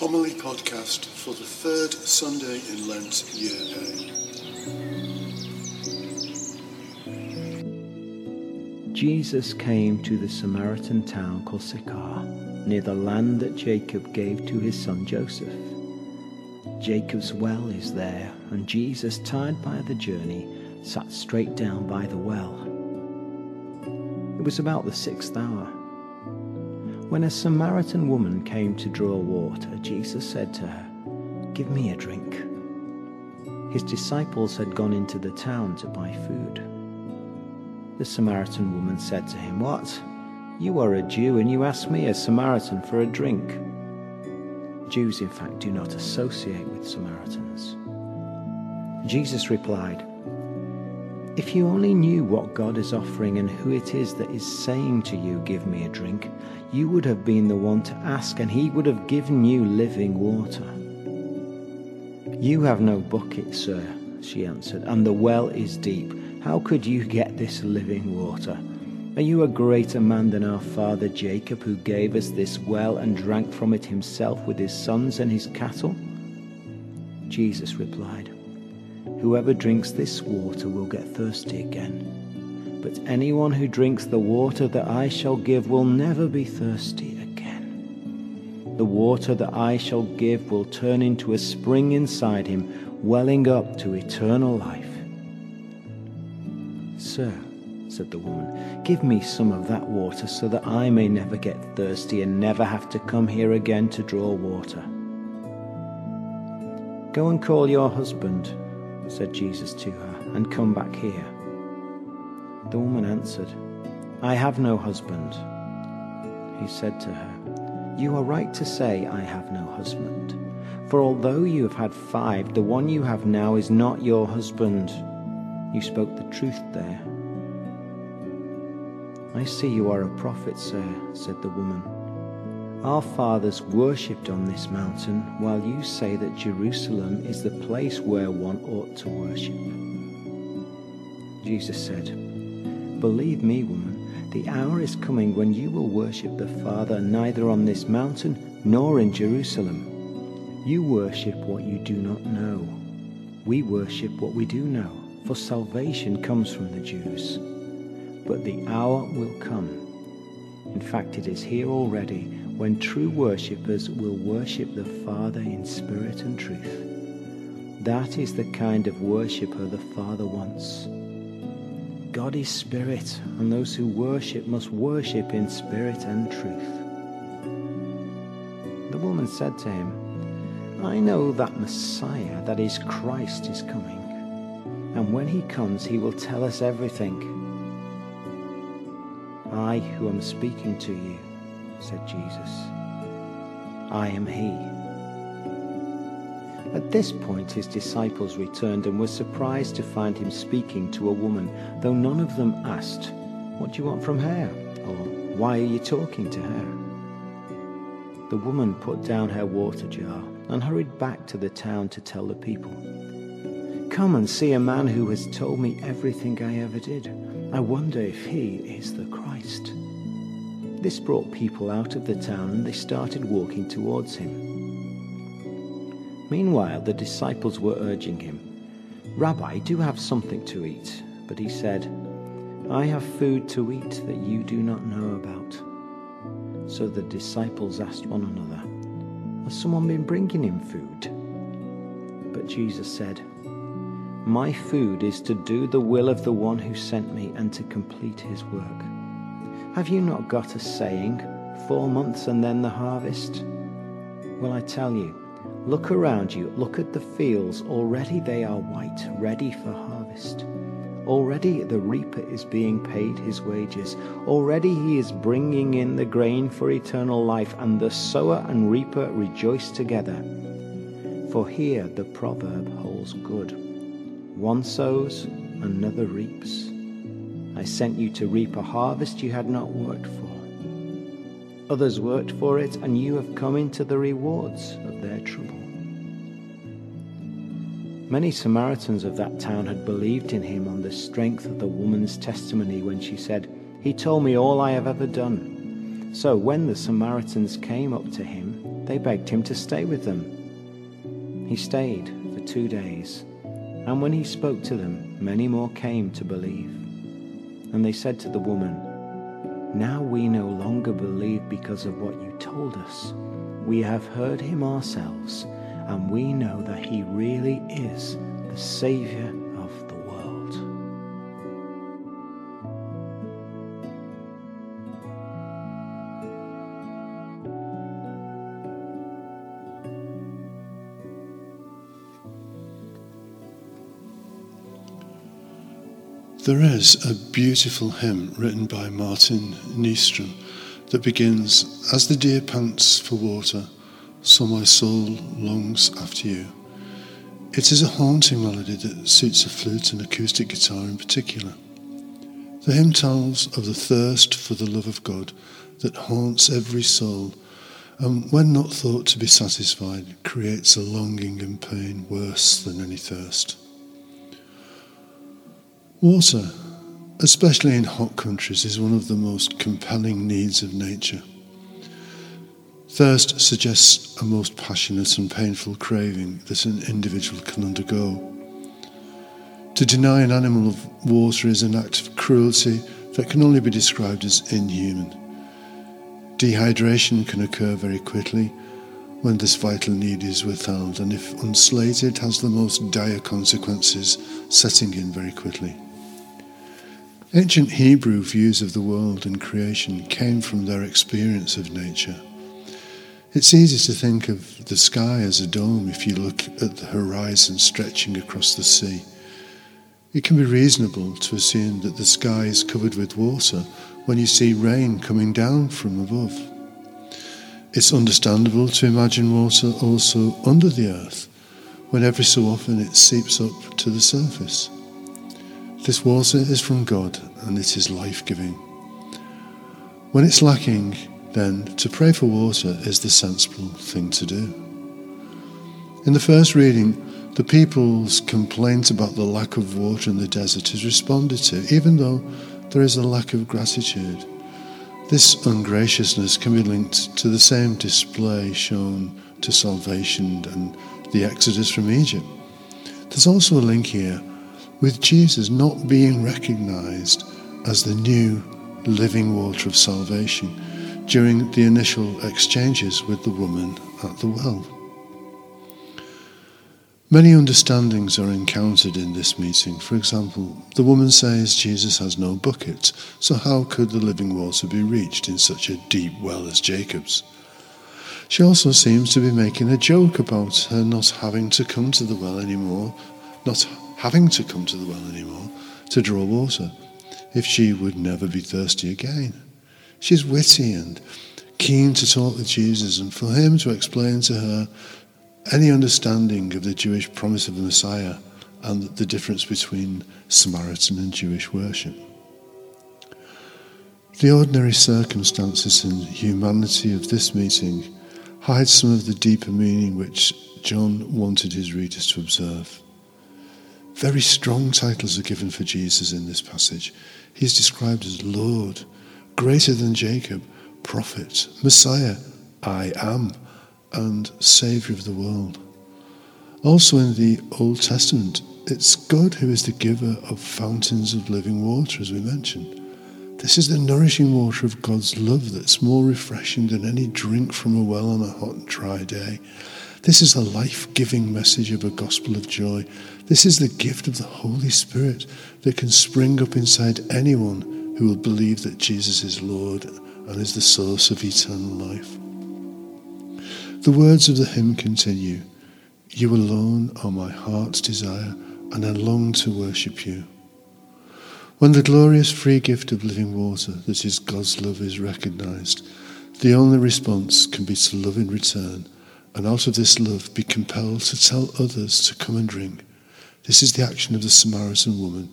Homily podcast for the third Sunday in Lent, Year A. Jesus came to the Samaritan town called Sychar, near the land that Jacob gave to his son Joseph. Jacob's well is there, and Jesus, tired by the journey, sat straight down by the well. It was about the 6th hour. When a Samaritan woman came to draw water, Jesus said to her, "Give me a drink." His disciples had gone into the town to buy food. The Samaritan woman said to him, "What? You are a Jew and you ask me, a Samaritan, for a drink?" Jews, in fact, do not associate with Samaritans. Jesus replied, "If you only knew what God is offering and who it is that is saying to you, 'Give me a drink,' you would have been the one to ask, and he would have given you living water. You have no bucket, sir," she answered, "and the well is deep. How could you get this living water? Are you a greater man than our father Jacob, who gave us this well and drank from it himself with his sons and his cattle?" Jesus replied, "Whoever drinks this water will get thirsty again, but anyone who drinks the water that I shall give will never be thirsty again. The water that I shall give will turn into a spring inside him, welling up to eternal life." "Sir," said the woman, "give me some of that water so that I may never get thirsty and never have to come here again to draw water." "Go and call your husband," said Jesus to her, "and come back here." The woman answered, "I have no husband." He said to her, "You are right to say, 'I have no husband,' for although you have had 5, the one you have now is not your husband. You spoke the truth there." "I see you are a prophet, sir," said the woman. "Our fathers worshipped on this mountain, while you say that Jerusalem is the place where one ought to worship." Jesus said, "Believe me, woman, the hour is coming when you will worship the Father neither on this mountain nor in Jerusalem. You worship what you do not know. We worship what we do know, for salvation comes from the Jews. But the hour will come, in fact it is here already, when true worshippers will worship the Father in spirit and truth. That is the kind of worshipper the Father wants. God is spirit, and those who worship must worship in spirit and truth." The woman said to him, "I know that Messiah, that is Christ, is coming, and when he comes he will tell us everything." "I who am speaking to you," said Jesus, "I am he." At this point his disciples returned and were surprised to find him speaking to a woman, though none of them asked, "What do you want from her?" or "Why are you talking to her?" The woman put down her water jar and hurried back to the town to tell the people, "Come and see a man who has told me everything I ever did. I wonder if he is the Christ." This brought people out of the town, and they started walking towards him. Meanwhile, the disciples were urging him, "Rabbi, do have something to eat." But he said, "I have food to eat that you do not know about." So the disciples asked one another, "Has someone been bringing him food?" But Jesus said, "My food is to do the will of the one who sent me and to complete his work. Have you not got a saying, 4 months and then the harvest? Well, I tell you, look around you, look at the fields, already they are white, ready for harvest. Already the reaper is being paid his wages. Already he is bringing in the grain for eternal life, and the sower and reaper rejoice together. For here the proverb holds good, 'One sows, another reaps.' I sent you to reap a harvest you had not worked for. Others worked for it, and you have come into the rewards of their trouble." Many Samaritans of that town had believed in him on the strength of the woman's testimony when she said, "He told me all I have ever done." So when the Samaritans came up to him, they begged him to stay with them. He stayed for 2 days, and when he spoke to them, many more came to believe. And they said to the woman, "Now we no longer believe because of what you told us. We have heard him ourselves, and we know that he really is the Saviour of the world." There is a beautiful hymn written by Martin Nystrom that begins, "As the deer pants for water, so my soul longs after you." It is a haunting melody that suits a flute and acoustic guitar in particular. The hymn tells of the thirst for the love of God that haunts every soul, and when not thought to be satisfied, creates a longing and pain worse than any thirst. Water, especially in hot countries, is one of the most compelling needs of nature. Thirst suggests a most passionate and painful craving that an individual can undergo. To deny an animal of water is an act of cruelty that can only be described as inhuman. Dehydration can occur very quickly when this vital need is withheld, and if unslated, has the most dire consequences setting in very quickly. Ancient Hebrew views of the world and creation came from their experience of nature. It's easy to think of the sky as a dome if you look at the horizon stretching across the sea. It can be reasonable to assume that the sky is covered with water when you see rain coming down from above. It's understandable to imagine water also under the earth when every so often it seeps up to the surface. This water is from God, and it is life-giving. When it's lacking, then to pray for water is the sensible thing to do. In the first reading, the people's complaint about the lack of water in the desert is responded to, even though there is a lack of gratitude. This ungraciousness can be linked to the same display shown to salvation and the Exodus from Egypt. There's also a link here with Jesus not being recognised as the new living water of salvation during the initial exchanges with the woman at the well. Many understandings are encountered in this meeting. For example, the woman says Jesus has no bucket, so how could the living water be reached in such a deep well as Jacob's? She also seems to be making a joke about her not having to come to the well anymore, to draw water, if she would never be thirsty again. She's witty and keen to talk with Jesus, and for him to explain to her any understanding of the Jewish promise of the Messiah and the difference between Samaritan and Jewish worship. The ordinary circumstances and humanity of this meeting hide some of the deeper meaning which John wanted his readers to observe. Very strong titles are given for Jesus in this passage. He is described as Lord, greater than Jacob, prophet, Messiah, I am, and Saviour of the world. Also in the Old Testament, it's God who is the giver of fountains of living water, as we mentioned. This is the nourishing water of God's love that's more refreshing than any drink from a well on a hot, dry day. This is the life-giving message of a gospel of joy. This is the gift of the Holy Spirit that can spring up inside anyone who will believe that Jesus is Lord and is the source of eternal life. The words of the hymn continue, "You alone are my heart's desire, and I long to worship you." When the glorious free gift of living water that is God's love is recognised, the only response can be to love in return, and out of this love be compelled to tell others to come and drink. This is the action of the Samaritan woman,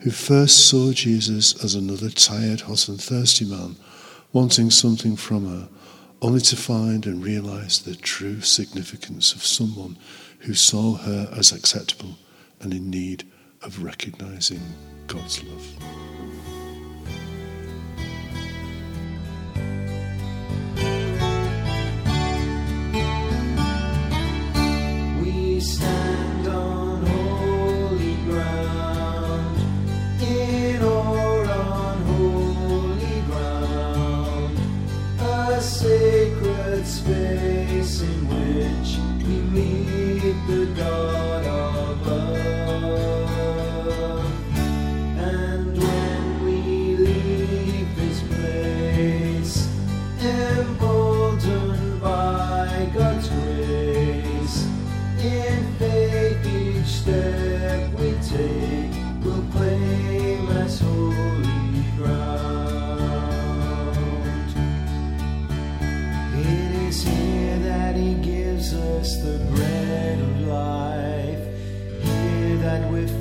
who first saw Jesus as another tired, hot and thirsty man, wanting something from her, only to find and realise the true significance of someone who saw her as acceptable and in need of recognising God's love.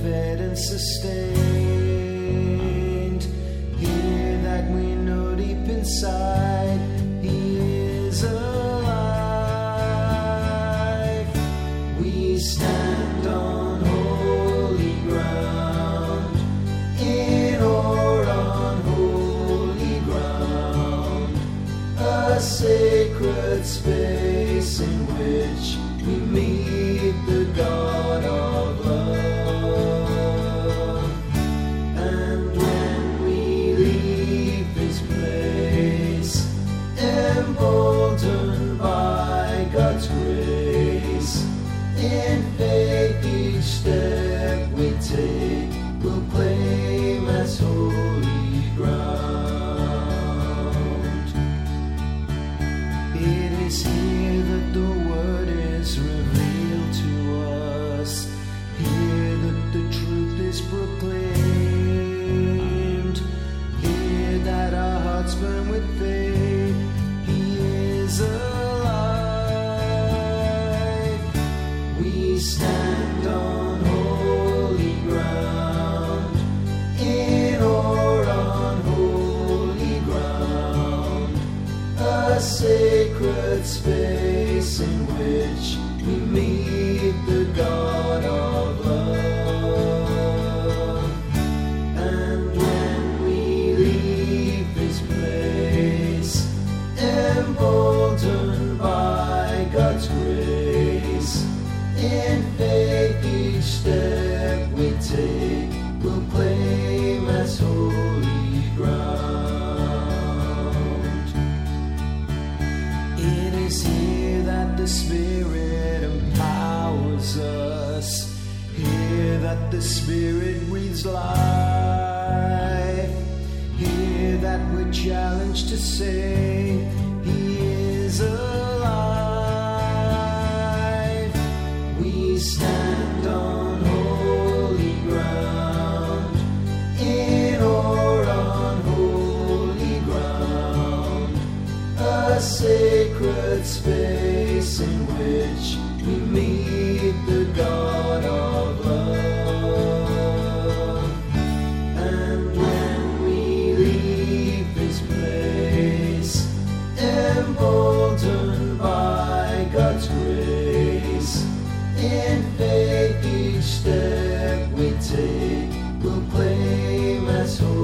fed and sustained. Here that we know deep inside, He is alive. We stand on holy ground, in or on holy ground, a sacred space in which we meet the God of love. And when we leave this place, emboldened by God's grace, in faith each step we take, we'll claim as holy ground. It is here that the word is revealed to us, here that the truth is proclaimed, here that our hearts burn with faith, He is alive. We stand on holy ground, in or on holy ground, a sacred space in which we meet the God of love. And when we leave this place, emboldened by God's grace, in faith each step we take, we'll claim as holy ground. It is here that the Spirit empowers us, here that the Spirit breathes life, here that we're challenged to say, He is alive. We stand on holy ground, in or on holy ground, a sacred space in which we meet the God of love. And when we leave this place, emboldened by God's grace, in faith each step we take, we'll claim as holy.